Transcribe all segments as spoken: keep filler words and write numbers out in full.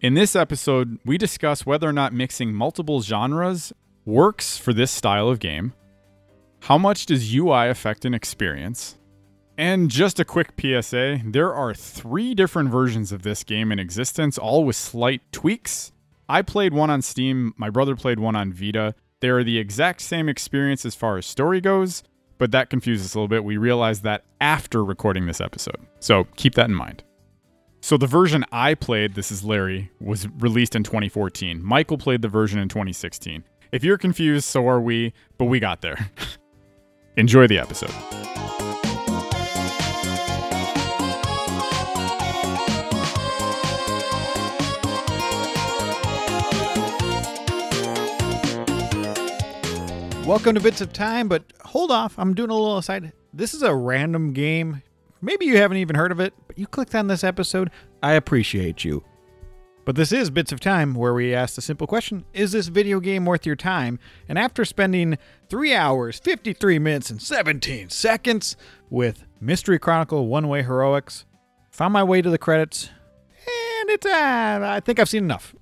In this episode, we discuss whether or not mixing multiple genres works for this style of game, how much does U I affect an experience, and just a quick P S A, there are three different versions of this game in existence, all with slight tweaks. I played one on Steam, my brother played one on Vita. They are the exact same experience as far as story goes, but that confused us a little bit. We realized that after recording this episode, so keep that in mind. So the version I played, this is Larry, was released in twenty fourteen. Michael played the version in twenty sixteen. If you're confused, so are we, but we got there. Enjoy the episode. Welcome to Bits of Time, but hold off. I'm doing a little aside. This is a random game. Maybe you haven't even heard of it, but you clicked on this episode. I appreciate you. But this is Bits of Time, where we ask the simple question, is this video game worth your time? And after spending three hours, fifty-three minutes, and seventeen seconds with Mystery Chronicle One-Way Heroics, found my way to the credits, and it's, uh, I think I've seen enough.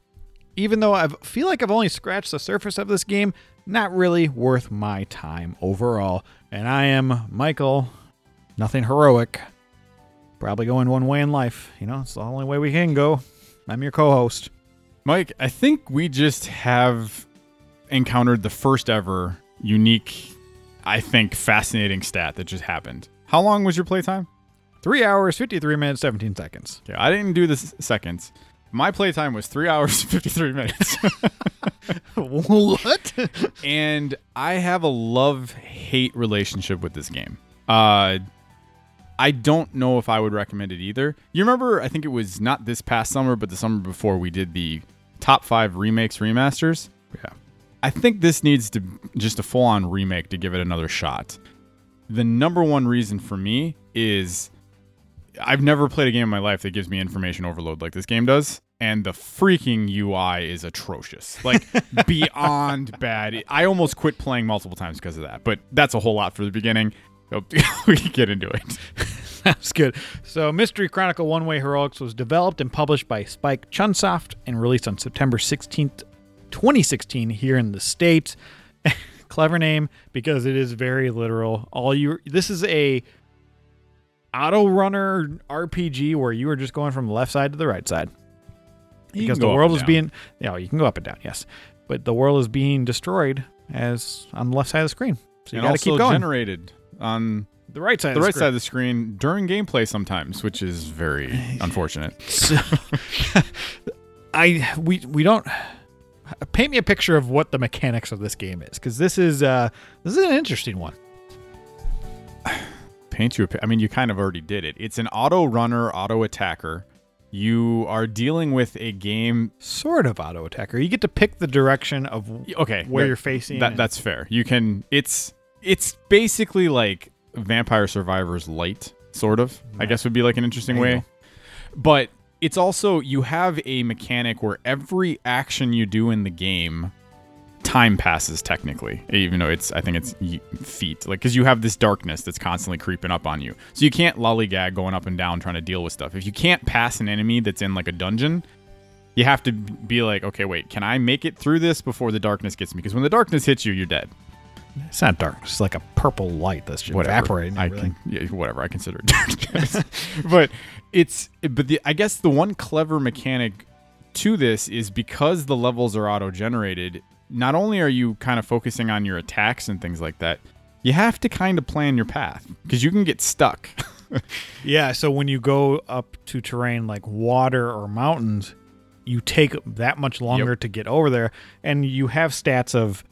Even though I feel like I've only scratched the surface of this game, not really worth my time overall. And I am Michael, nothing heroic, probably going one way in life. You know, it's the only way we can go. I'm your co-host. Mike, I think we just have encountered the first ever unique, I think, fascinating stat that just happened. How long was your playtime? three hours, fifty-three minutes, seventeen seconds. Okay, I didn't do this seconds. My playtime was three hours, fifty-three minutes. What? And I have a love-hate relationship with this game. Uh... I don't know if I would recommend it either. You remember, I think it was not this past summer, but the summer before, we did the top five remakes, remasters. Yeah. I think this needs to just a full-on remake to give it another shot. The number one reason for me is I've never played a game in my life that gives me information overload like this game does. And the freaking U I is atrocious, like beyond bad. I almost quit playing multiple times because of that, but that's a whole lot for the beginning. We can get into it. That's good. So Mystery Chronicle One-Way Heroics was developed and published by Spike Chunsoft and released on September sixteenth, twenty sixteen here in the States. Clever name because it is very literal. All you This is a auto runner R P G where you are just going from the left side to the right side. You because the world is down. being... You know, you can go up and down, yes. But the world is being destroyed as on the left side of the screen. So you got to keep going. And also generated... on the right side the of the right screen. side of the screen during gameplay sometimes, which is very unfortunate. So, I we we don't paint me a picture of what the mechanics of this game is, because this is uh this is an interesting one. Paint you a I mean you kind of already did it. It's an auto runner, auto attacker. You are dealing with a game... Sort of auto attacker. You get to pick the direction of okay, where that, you're facing. That, and, that's fair. You can... It's... It's basically like Vampire Survivors light, sort of, yeah. I guess would be like an interesting way. But it's also, you have a mechanic where every action you do in the game, time passes technically, even though it's, I think it's feet. Like, because you have this darkness that's constantly creeping up on you. So you can't lollygag going up and down trying to deal with stuff. If you can't pass an enemy that's in like a dungeon, you have to be like, okay, wait, can I make it through this before the darkness gets me? Because when the darkness hits you, you're dead. It's not dark. It's like a purple light that's just whatever. evaporating. I really. can, yeah, whatever. I consider it dark. but it's, but the, I guess the one clever mechanic to this is because the levels are auto-generated, not only are you kind of focusing on your attacks and things like that, you have to kind of plan your path because you can get stuck. Yeah. So when you go up to terrain like water or mountains, you take that much longer yep. to get over there. And you have stats of,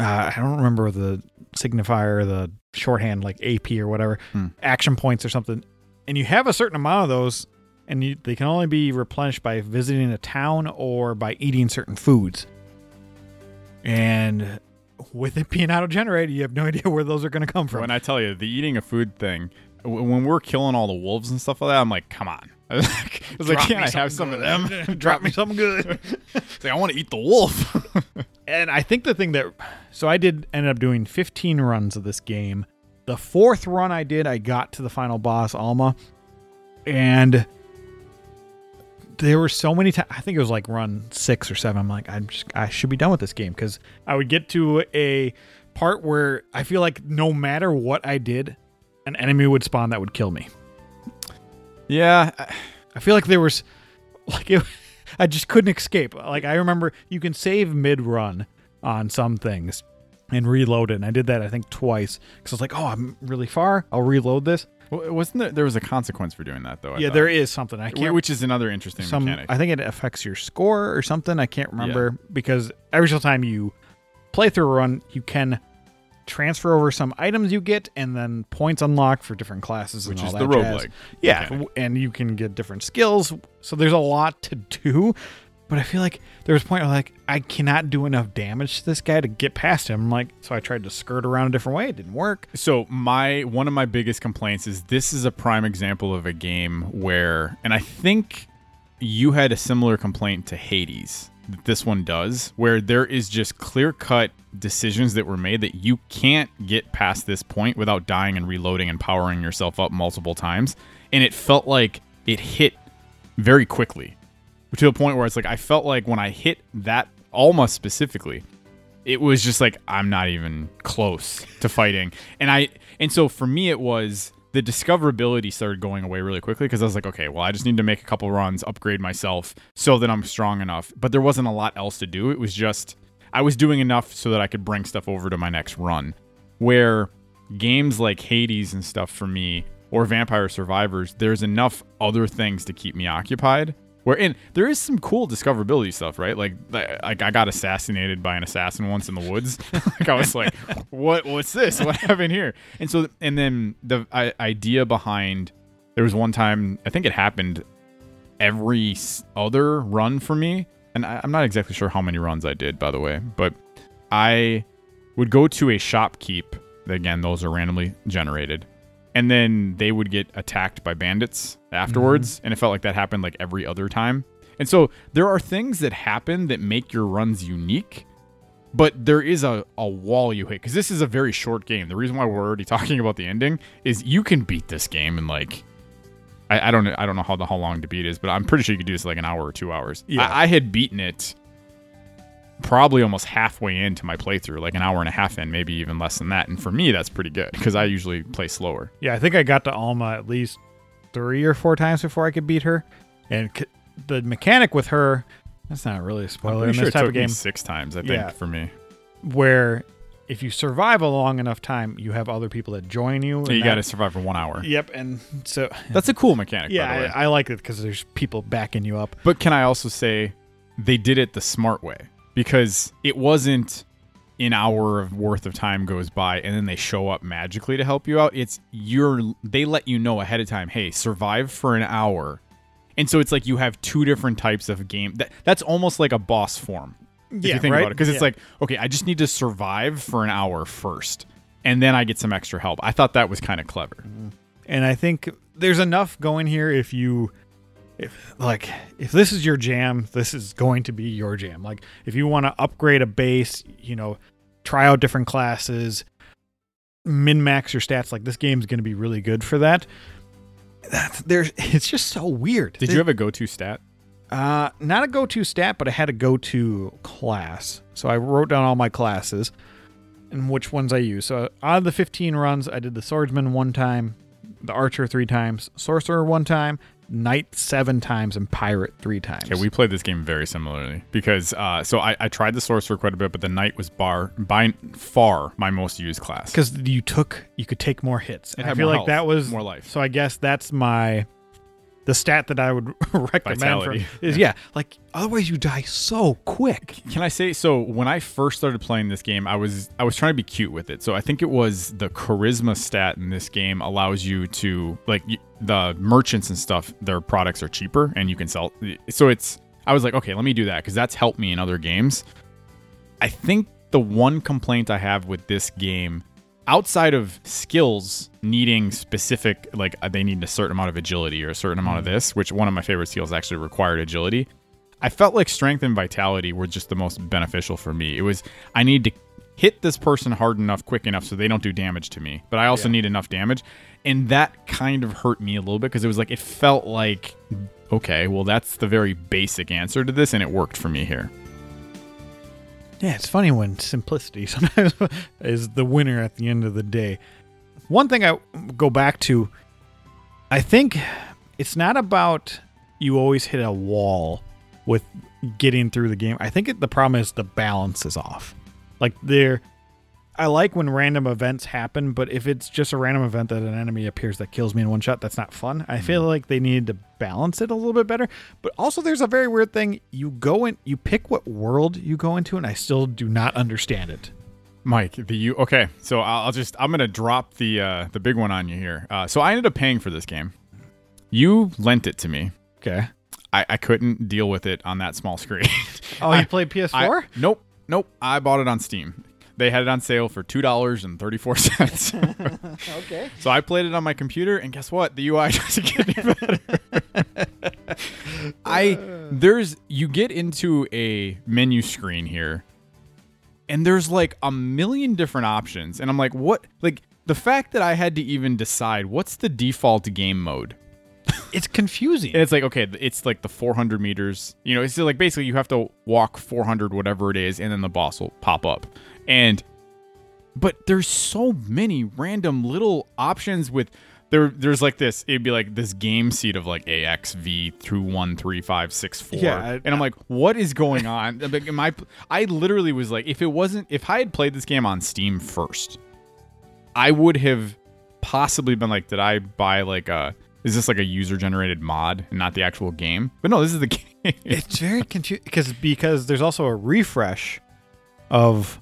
Uh, I don't remember the signifier, the shorthand, like A P or whatever, hmm. action points or something. And you have a certain amount of those, and you, they can only be replenished by visiting a town or by eating certain foods. And with it being auto-generated, you have no idea where those are going to come from. When I tell you, the eating a food thing, when we're killing all the wolves and stuff like that, I'm like, come on. I was like, I was like can't I have some good. of them? Drop me something good. It's like, I want to eat the wolf. And I think the thing that... So I did end up doing fifteen runs of this game. The fourth run I did, I got to the final boss, Alma. And there were so many times, I think it was like run six or seven, I'm like, I'm just, I should be done with this game, because I would get to a part where I feel like no matter what I did, an enemy would spawn that would kill me. Yeah. I feel like there was, like, it, I just couldn't escape. Like, I remember you can save mid-run on some things and reload it, and I did that, I think, twice, because I was like, oh, I'm really far, I'll reload this. Well, wasn't there, there was a consequence for doing that, though? I yeah, thought. There is something. I can't. Which is another interesting some, mechanic. I think it affects your score or something. I can't remember, yeah. Because every single time you play through a run, you can transfer over some items you get and then points unlocked for different classes and which all that Which is the roguelike. Yeah, mechanic. And you can get different skills. So there's a lot to do, but I feel like there was a point where, like, I cannot do enough damage to this guy to get past him. Like, so I tried to skirt around a different way. It didn't work. So my one of my biggest complaints is this is a prime example of a game where, and I think you had a similar complaint to Hades that this one does, where there is just clear-cut decisions that were made that you can't get past this point without dying and reloading and powering yourself up multiple times. And it felt like it hit very quickly, to a point where it's like, I felt like when I hit that Alma specifically, it was just like, I'm not even close to fighting. And I, and so for me, it was the discoverability started going away really quickly, because I was like, okay, well, I just need to make a couple runs, upgrade myself so that I'm strong enough. But there wasn't a lot else to do. It was just, I was doing enough so that I could bring stuff over to my next run, where games like Hades and stuff for me, or Vampire Survivors, there's enough other things to keep me occupied. Where in there is some cool discoverability stuff, right? Like, like I got assassinated by an assassin once in the woods. Like, I was like, "What? What's this? What happened here?" And so, and then the I, idea behind, there was one time, I think it happened every other run for me, and I, I'm not exactly sure how many runs I did, by the way, but I would go to a shopkeep. Again, those are randomly generated. And then they would get attacked by bandits afterwards. Mm-hmm. And it felt like that happened like every other time. And so there are things that happen that make your runs unique, but there is a, a wall you hit. Because this is a very short game. The reason why we're already talking about the ending is you can beat this game in like, I, I don't I don't know how the, how long to beat is, but I'm pretty sure you could do this in like an hour or two hours. Yeah. I, I had beaten it probably almost halfway into my playthrough, like an hour and a half in, maybe even less than that. And for me, that's pretty good, because I usually play slower. Yeah, I think I got to Alma at least three or four times before I could beat her. And c- the mechanic with her, that's not really a spoiler in this sure type of game. Six times, I think, yeah, for me. Where if you survive a long enough time, you have other people that join you. So you got to survive for one hour. Yep, and so that's a cool mechanic. Yeah, by the way. I, I like it because there's people backing you up. But can I also say they did it the smart way? Because it wasn't an hour of worth of time goes by and then they show up magically to help you out. It's you're they let you know ahead of time, hey, survive for an hour. And so it's like you have two different types of game. That that's almost like a boss form. If yeah, you think right? about it. Because yeah. It's like, okay, I just need to survive for an hour first, and then I get some extra help. I thought that was kind of clever. And I think there's enough going here if you If, like, if this is your jam, this is going to be your jam. Like, if you want to upgrade a base, you know, try out different classes, min-max your stats, like, this game's going to be really good for that. That's, there's, it's just so weird. Did they, you have a go-to stat? Uh, not a go-to stat, but I had a go-to class. So I wrote down all my classes and which ones I use. So out of the fifteen runs, I did the swordsman one time, the archer three times, sorcerer one time, knight seven times, and pirate three times. Yeah, we played this game very similarly because uh, so I, I tried the sorcerer quite a bit, but the knight was bar by far my most used class because you took you could take more hits. And I feel like health, that was more life. So I guess that's my the stat that I would recommend Vitality. For, is yeah. yeah, like otherwise you die so quick. Can I say so? When I first started playing this game, I was I was trying to be cute with it. So I think it was the charisma stat in this game allows you to like. You, the merchants and stuff, their products are cheaper and you can sell. So it's, I was like, okay, let me do that because that's helped me in other games. I think the one complaint I have with this game, outside of skills needing specific, like they need a certain amount of agility or a certain amount of this, which one of my favorite skills actually required agility. I felt like strength and vitality were just the most beneficial for me. It was, I need to hit this person hard enough, quick enough, so they don't do damage to me. But I also yeah. need enough damage. And that kind of hurt me a little bit because it was like, it felt like, okay, well, that's the very basic answer to this, and it worked for me here. Yeah, it's funny when simplicity sometimes is the winner at the end of the day. One thing I go back to, I think it's not about you always hit a wall with getting through the game. I think it, the problem is the balance is off. Like there, I like when random events happen, but if it's just a random event that an enemy appears that kills me in one shot, that's not fun. I feel like they needed to balance it a little bit better. But also there's a very weird thing. You go in, you pick what world you go into, and I still do not understand it. Mike, the you okay? So I'll just I'm gonna drop the uh, the big one on you here. Uh, so I ended up paying for this game. You lent it to me. Okay. I, I couldn't deal with it on that small screen. Oh, you I, played P S four? I, nope, nope. I bought it on Steam. They had it on sale for two dollars and thirty-four cents. Okay. So I played it on my computer, and guess what? The U I doesn't get any better. I there's you get into a menu screen here, and there's like a million different options, and I'm like, what? Like the fact that I had to even decide what's the default game mode. It's confusing. And it's like, okay, it's like the four hundred meters. You know, it's like basically you have to walk four hundred, whatever it is, and then the boss will pop up. And, but there's so many random little options with, there. there's like this, it'd be like this game seed of like A X V two one three five six four. Yeah, I, and I'm like, what is going on? Like, am I, I literally was like, if it wasn't, if I had played this game on Steam first, I would have possibly been like, did I buy like a, is this like a user-generated mod and not the actual game? But no, this is the game. It's very confusing because because there's also a refresh of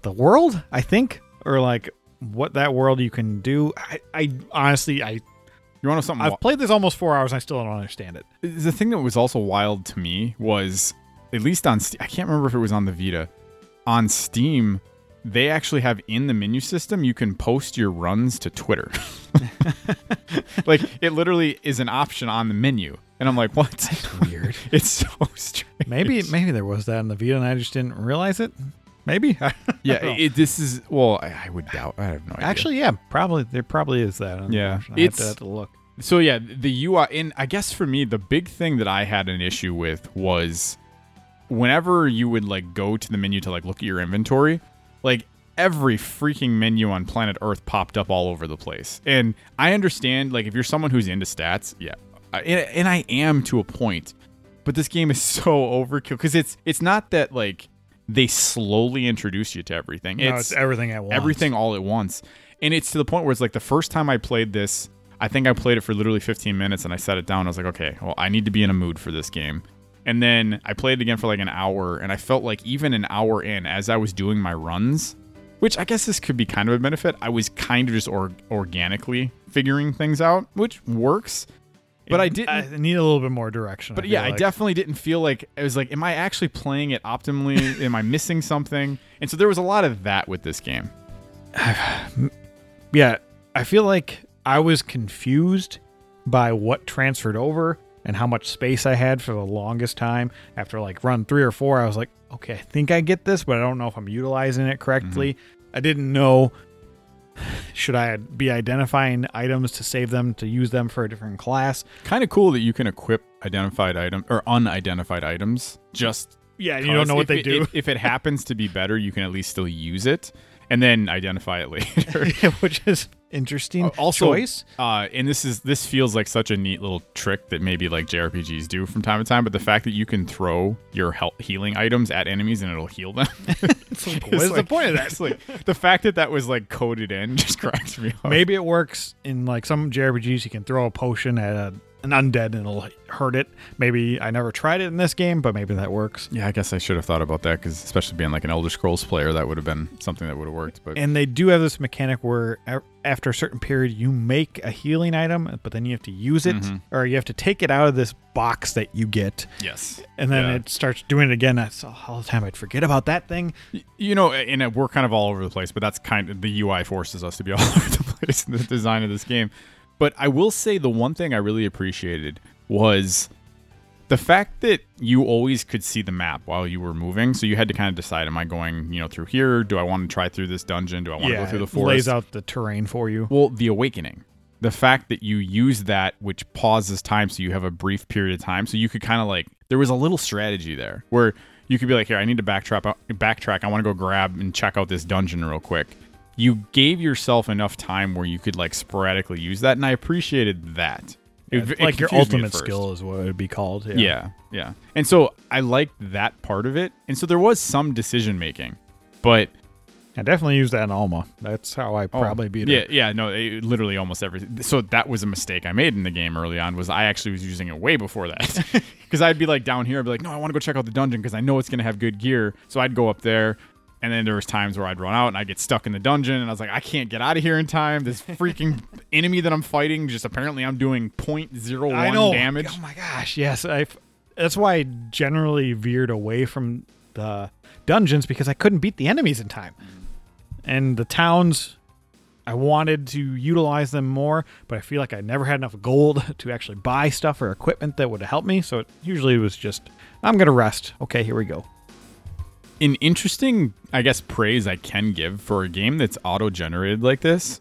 the world, I think, or like what that world you can do. I, I honestly, I you want to something? I've wa- played this almost four hours. And I still don't understand it. The thing that was also wild to me was, at least on Steam, I can't remember if it was on the Vita, on Steam, they actually have in the menu system, you can post your runs to Twitter. Like, it literally is an option on the menu. And I'm like, what? That's weird. It's so strange. Maybe maybe there was that in the Vita and I just didn't realize it. Maybe. Yeah, it, this is, well, I, I would doubt. I have no idea. Actually, yeah, probably. There probably is that. Yeah. I have to, have to look. So, yeah, the U I, and I guess for me, the big thing that I had an issue with was whenever you would, like, go to the menu to, like, look at your inventory, like every freaking menu on planet Earth popped up all over the place. And I understand, like, if you're someone who's into stats, yeah, I, and I am to a point, but this game is so overkill because it's it's not that, like, they slowly introduce you to everything. It's, no, it's everything at once. Everything all at once. And it's to the point where it's like the first time I played this, I think I played it for literally fifteen minutes and I set it down. I was like, okay, well, I need to be in a mood for this game. And then I played it again for like an hour, and I felt like even an hour in, as I was doing my runs, which I guess this could be kind of a benefit, I was kind of just or- organically figuring things out, which works. But I didn't. I need a little bit more direction. But I yeah, like. I definitely didn't feel like, I was like, am I actually playing it optimally? Am I missing something? And so there was a lot of that with this game. Yeah, I feel like I was confused by what transferred over and how much space I had for the longest time. After like run three or four, I was like, okay, I think I get this, but I don't know if I'm utilizing it correctly. Mm-hmm. I didn't know, should I be identifying items to save them, to use them for a different class? Kind of cool that you can equip identified item or unidentified items. Just yeah, you don't know what they it, do. It, if it happens to be better, you can at least still use it and then identify it later. Yeah, which is interesting uh, also, choice. Uh, and this is this feels like such a neat little trick that maybe like J R P Gs do from time to time. But the fact that you can throw your health, healing items at enemies and it'll heal them. It's like, what is like, the point of that? Like, the fact that that was like coded in just cracks me up. Maybe it works in like some J R P Gs. You can throw a potion at a, an undead and it'll hurt it. Maybe I never tried it in this game, but maybe that works. Yeah, I guess I should have thought about that because especially being like an Elder Scrolls player, that would have been something that would have worked. But and they do have this mechanic where after a certain period, you make a healing item, but then you have to use it mm-hmm. or you have to take it out of this box that you get. Yes. And then yeah. it starts doing it again. That's all the time. I'd forget about that thing. You know, and we're kind of all over the place, but that's kind of the U I forces us to be all over the place in the design of this game. But I will say the one thing I really appreciated was the fact that you always could see the map while you were moving, so you had to kind of decide, am I going, you know, through here? Do I want to try through this dungeon? Do I want yeah, to go through the forest? It lays out the terrain for you. Well, the Awakening. The fact that you use that, which pauses time, so you have a brief period of time, so you could kind of like, there was a little strategy there where you could be like, here, I need to backtrack. Backtrack. I want to go grab and check out this dungeon real quick. You gave yourself enough time where you could like sporadically use that, and I appreciated that. It, it like your ultimate skill is what it would be called. Yeah. yeah, yeah. And so I liked that part of it. And so there was some decision making, but I definitely used that in Alma. That's how I probably oh, beat it. Yeah, yeah. No, it, literally almost everything. So that was a mistake I made in the game early on. Was I actually was using it way before that? Because I'd be like down here, I'd be like, no, I want to go check out the dungeon because I know it's gonna have good gear. So I'd go up there. And then there was times where I'd run out and I'd get stuck in the dungeon and I was like, I can't get out of here in time. This freaking enemy that I'm fighting, just apparently I'm doing zero point zero one I know. damage. Oh my gosh, yes. I've, that's why I generally veered away from the dungeons because I couldn't beat the enemies in time. And the towns, I wanted to utilize them more, but I feel like I never had enough gold to actually buy stuff or equipment that would help me. So it usually was just, I'm going to rest. Okay, here we go. An interesting, I guess, praise I can give for a game that's auto-generated like this,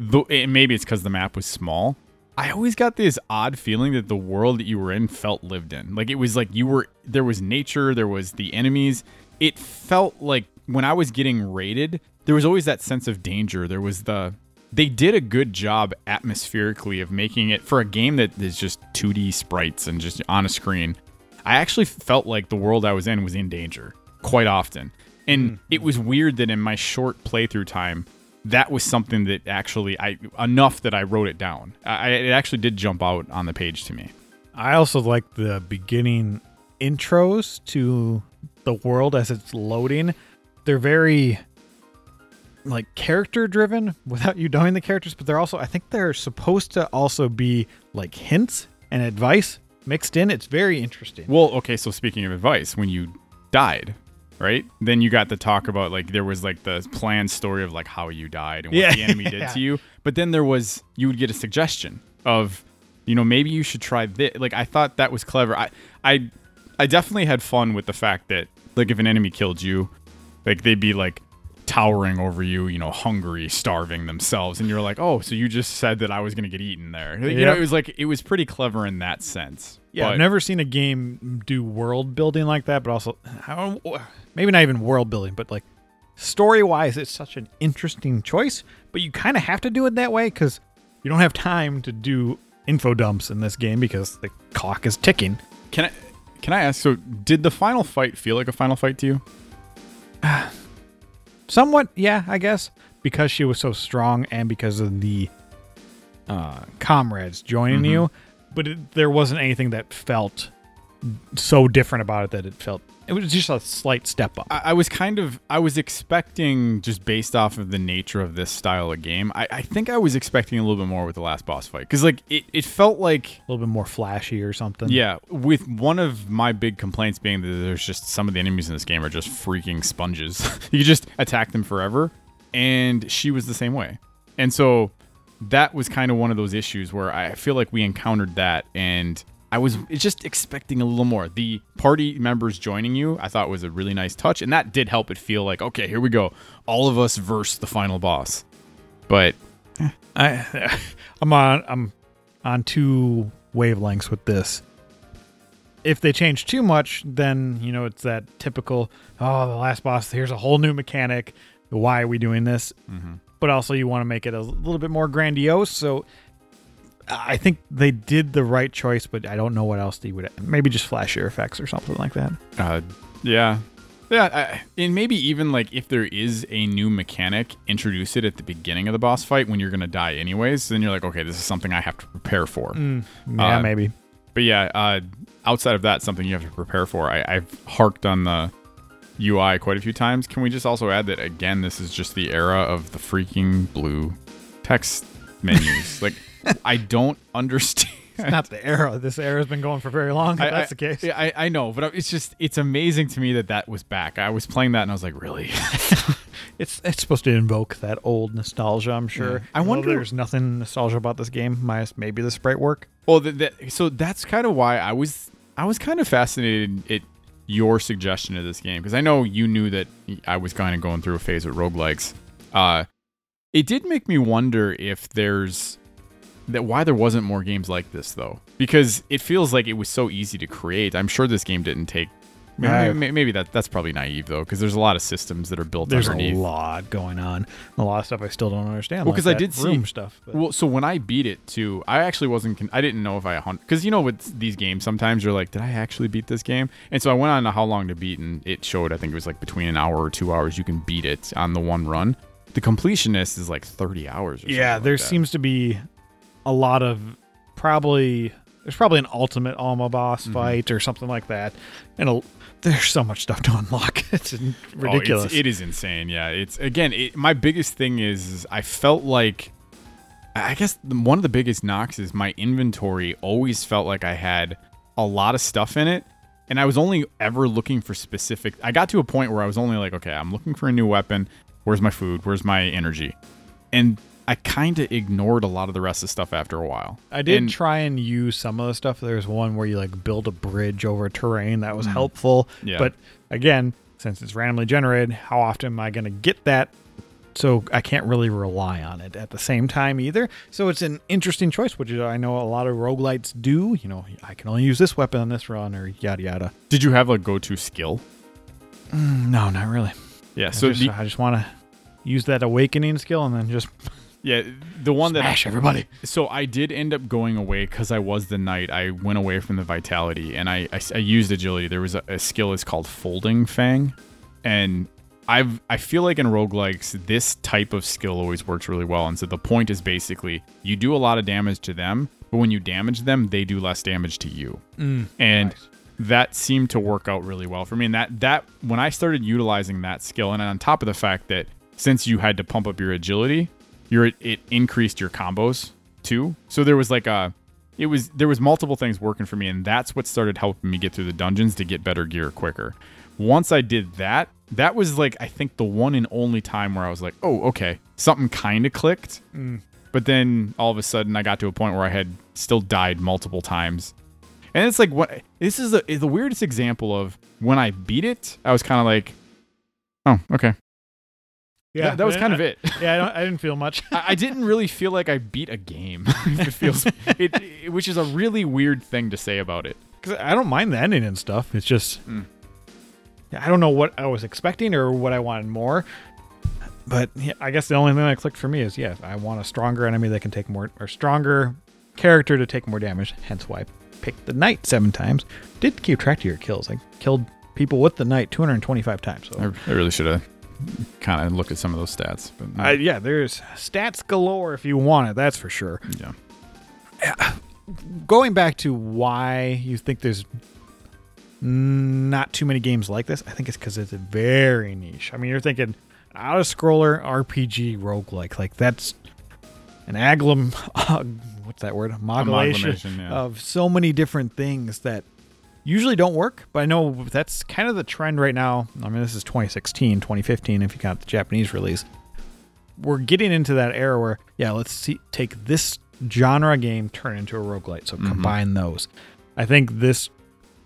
though it, maybe it's because the map was small, I always got this odd feeling that the world that you were in felt lived in. Like, it was like you were, there was nature, there was the enemies. It felt like when I was getting raided, there was always that sense of danger. There was the, they did a good job atmospherically of making it, for a game that is just two D sprites and just on a screen, I actually felt like the world I was in was in danger. Quite often. And mm. it was weird that in my short playthrough time, that was something that actually I enough that I wrote it down. I, it actually did jump out on the page to me. I also like the beginning intros to the world as it's loading. They're very like character driven without you knowing the characters, but they're also, I think they're supposed to also be like hints and advice mixed in. It's very interesting. Well, okay. So speaking of advice, when you died, right? Then you got to talk about like there was like the planned story of like how you died and what yeah. the enemy did yeah. to you. But then there was you would get a suggestion of, you know, maybe you should try this. Like I thought that was clever. I I I definitely had fun with the fact that like if an enemy killed you, like they'd be like towering over you, you know, hungry, starving themselves, and you're like, oh, so you just said that I was gonna get eaten there. Yep. You know, it was like it was pretty clever in that sense. Yeah, but I've never seen a game do world building like that, but also how. Maybe not even world building, but like story-wise, it's such an interesting choice, but you kind of have to do it that way because you don't have time to do info dumps in this game because the clock is ticking. Can I can I ask, so did the final fight feel like a final fight to you? Uh, somewhat, yeah, I guess, because she was so strong and because of the uh, comrades joining mm-hmm. you, but it, there wasn't anything that felt so different about it that it felt it was just a slight step up. I, I was kind of I was expecting, just based off of the nature of this style of game, I, I think I was expecting a little bit more with the last boss fight because like it, it felt like a little bit more flashy or something. Yeah, with one of my big complaints being that there's just some of the enemies in this game are just freaking sponges. You just attack them forever, and she was the same way. And so that was kind of one of those issues where I feel like we encountered that, and I was just expecting a little more. The party members joining you, I thought was a really nice touch, and that did help it feel like, okay, here we go. All of us versus the final boss. But I, I'm on I'm on two wavelengths with this. If they change too much, then, you know, it's that typical, oh, the last boss, here's a whole new mechanic. Why are we doing this? Mm-hmm. But also you want to make it a little bit more grandiose, so I think they did the right choice, but I don't know what else they would. Maybe just flashier effects or something like that. Uh, yeah. Yeah. I, and maybe even like if there is a new mechanic, introduce it at the beginning of the boss fight when you're going to die anyways. Then you're like, okay, this is something I have to prepare for. Mm, yeah, uh, maybe. But yeah, uh, outside of that, something you have to prepare for. I, I've harked on the U I quite a few times. Can we just also add that, again, this is just the era of the freaking blue text menus? Like, I don't understand. It's not the era. This era has been going for very long. If I, that's I, the case. I, I know, but it's just, it's amazing to me that that was back. I was playing that and I was like, really? it's it's supposed to invoke that old nostalgia, I'm sure. Yeah. I Although wonder. There's nothing nostalgia about this game, minus maybe the sprite work. Well, the, the, so that's kind of why I was, I I was kind of fascinated at your suggestion of this game, because I know you knew that I was kind of going through a phase with roguelikes. Uh, it did make me wonder if there's that why there wasn't more games like this, though, because it feels like it was so easy to create. I'm sure this game didn't take. Maybe, maybe, maybe that that's probably naive, though, because there's a lot of systems that are built there's underneath. There's a lot going on. A lot of stuff I still don't understand. Well, because like I did see stuff. But. Well, so when I beat it, too, I actually wasn't... Con- I didn't know if I... Because, you know, with these games, sometimes you're like, did I actually beat this game? And so I went on to how long to beat, and it showed, I think it was like between an hour or two hours, you can beat it on the one run. The completionist is like thirty hours or something. Yeah, there like seems to be a lot of probably... There's probably an ultimate Alma boss mm-hmm. fight or something like that. And a, there's so much stuff to unlock. It's ridiculous. Oh, it's, it is insane. Yeah. It's again, it, my biggest thing is, is I felt like, I guess one of the biggest knocks is my inventory always felt like I had a lot of stuff in it. And I was only ever looking for specific. I got to a point where I was only like, okay, I'm looking for a new weapon. Where's my food? Where's my energy? And I kind of ignored a lot of the rest of the stuff after a while. I did and, try and use some of the stuff. There's one where you like build a bridge over terrain. That was mm-hmm. helpful. Yeah. But again, since it's randomly generated, how often am I going to get that? So I can't really rely on it at the same time either. So it's an interesting choice, which I know a lot of roguelites do. You know, I can only use this weapon on this run or yada, yada. Did you have a go-to skill? Mm, no, not really. Yeah. I so just, the- I just want to use that awakening skill and then just... Yeah, the one Smash that... Smash everybody. So I did end up going away because I was the knight. I went away from the vitality, and I, I, I used agility. There was a, a skill is called Folding Fang, and I've I feel like in roguelikes, this type of skill always works really well, and so the point is basically you do a lot of damage to them, but when you damage them, they do less damage to you. Mm, and nice. That seemed to work out really well for me, and that that when I started utilizing that skill, and on top of the fact that since you had to pump up your agility... Your, it increased your combos too. So there was like a, it was, there was multiple things working for me, and that's what started helping me get through the dungeons to get better gear quicker. Once I did that, that was like, I think the one and only time where I was like, oh, okay, something kind of clicked. Mm. But then all of a sudden I got to a point where I had still died multiple times. And it's like, what, this is the, the weirdest example of when I beat it, I was kind of like, oh, okay. Yeah, that, that was kind I, of it. Yeah, I, don't, I didn't feel much. I, I didn't really feel like I beat a game. It feels, it, it, which is a really weird thing to say about it. Because I don't mind the ending and stuff. It's just, mm. I don't know what I was expecting or what I wanted more. But yeah, I guess the only thing that clicked for me is, yeah, I want a stronger enemy that can take more, or stronger character to take more damage. Hence why I picked the knight seven times. Did keep track of your kills. I killed people with the knight two hundred twenty-five times. So I, I really should have. Kind of look at some of those stats, but no. uh, yeah, there's stats galore if you want it. That's for sure. Yeah. Uh, going back to why you think there's not too many games like this, I think it's because it's very niche. I mean, you're thinking out of scroller R P G roguelike, like that's an aglom. Uh, what's that word? Amalgamation yeah. of so many different things that. Usually don't work, but I know that's kind of the trend right now. I mean, this is twenty sixteen, twenty fifteen, if you count the Japanese release. We're getting into that era where, yeah, let's see, take this genre game, turn into a roguelite. So mm-hmm. combine those. I think this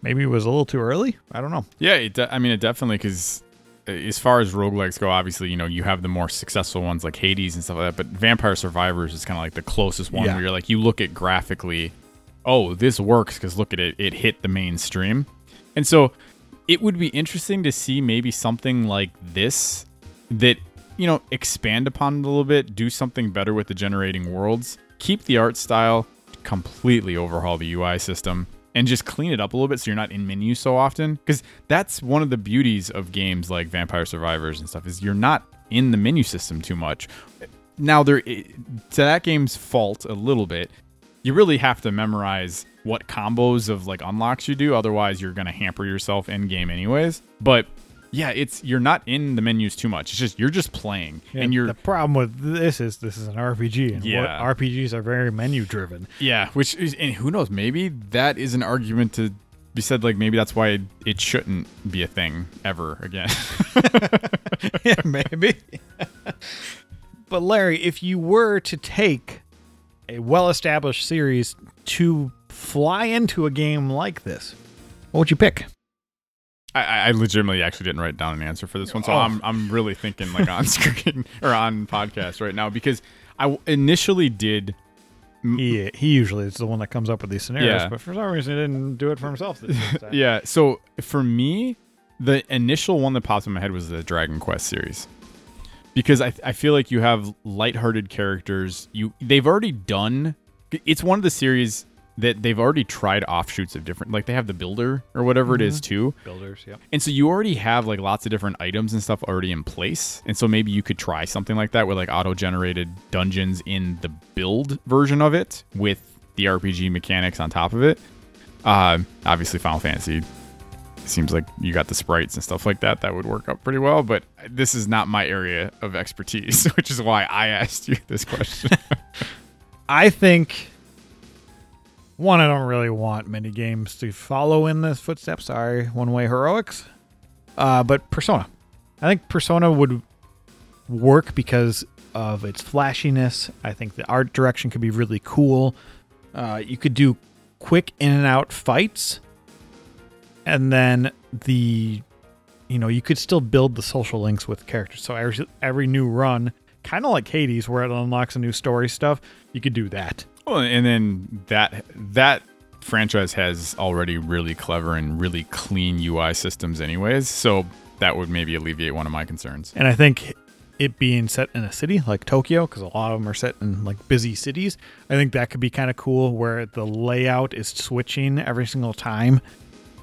maybe was a little too early. I don't know. Yeah, it de- I mean, it definitely, because as far as roguelikes go, obviously, you know, you have the more successful ones like Hades and stuff like that, but Vampire Survivors is kind of like the closest one yeah. where you're like, you look at graphically... oh, this works because look at it, it hit the mainstream. And so it would be interesting to see maybe something like this that, you know, expand upon it a little bit, do something better with the generating worlds, keep the art style, completely overhaul the U I system, and just clean it up a little bit so you're not in menu so often. Because that's one of the beauties of games like Vampire Survivors and stuff is you're not in the menu system too much. Now, there, to that game's fault a little bit, you really have to memorize what combos of like unlocks you do. Otherwise, you're going to hamper yourself in game anyways. But yeah, it's you're not in the menus too much. It's just you're just playing. Yeah, and you're the problem with this is this is an R P G. And yeah. what R P Gs are very menu driven. Yeah, which is and who knows, maybe that is an argument to be said, like maybe that's why it, it shouldn't be a thing ever again. Yeah, maybe. But Larry, if you were to take a well-established series to fly into a game like this, What would you pick? I, I legitimately actually didn't write down an answer for this one, so oh. I'm I'm really thinking like on screen or on podcast right now, because I initially did. M- he he usually is the one that comes up with these scenarios, yeah. but for some reason he didn't do it for himself this time. Yeah. So for me, the initial one that popped in my head was the Dragon Quest series, because I I feel like you have lighthearted characters. You they've already done. It's one of the series that they've already tried offshoots of different, like they have the builder or whatever mm-hmm. it is too. Builders, yeah. And so you already have like lots of different items and stuff already in place. And so maybe you could try something like that with like auto-generated dungeons in the build version of it with the R P G mechanics on top of it. Uh, obviously Final Fantasy, it seems like you got the sprites and stuff like that. That would work out pretty well, but this is not my area of expertise, which is why I asked you this question. I think... One, I don't really want many games to follow in the footsteps. Sorry, One-Way Heroics. Uh, but Persona. I think Persona would work because of its flashiness. I think the art direction could be really cool. Uh, you could do quick in and out fights. And then the, you know, you could still build the social links with characters. So every, every new run, kind of like Hades, where it unlocks a new story stuff, you could do that. Well, and then that that franchise has already really clever and really clean U I systems anyways, so that would maybe alleviate one of my concerns. And I think it being set in a city like Tokyo, because a lot of them are set in like busy cities, I think that could be kind of cool where the layout is switching every single time.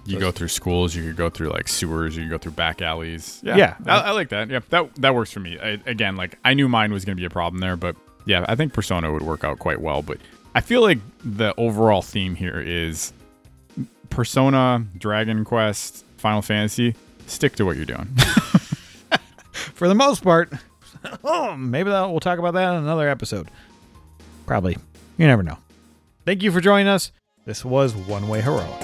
You go through schools, you could go through like sewers, you could go through back alleys. Yeah, yeah. I, I like that. Yeah, that that works for me. I, again, like I knew mine was going to be a problem there, but... Yeah, I think Persona would work out quite well, but I feel like the overall theme here is Persona, Dragon Quest, Final Fantasy, stick to what you're doing. For the most part, oh, maybe that, we'll talk about that in another episode. Probably. You never know. Thank you for joining us. This was One Way Heroic.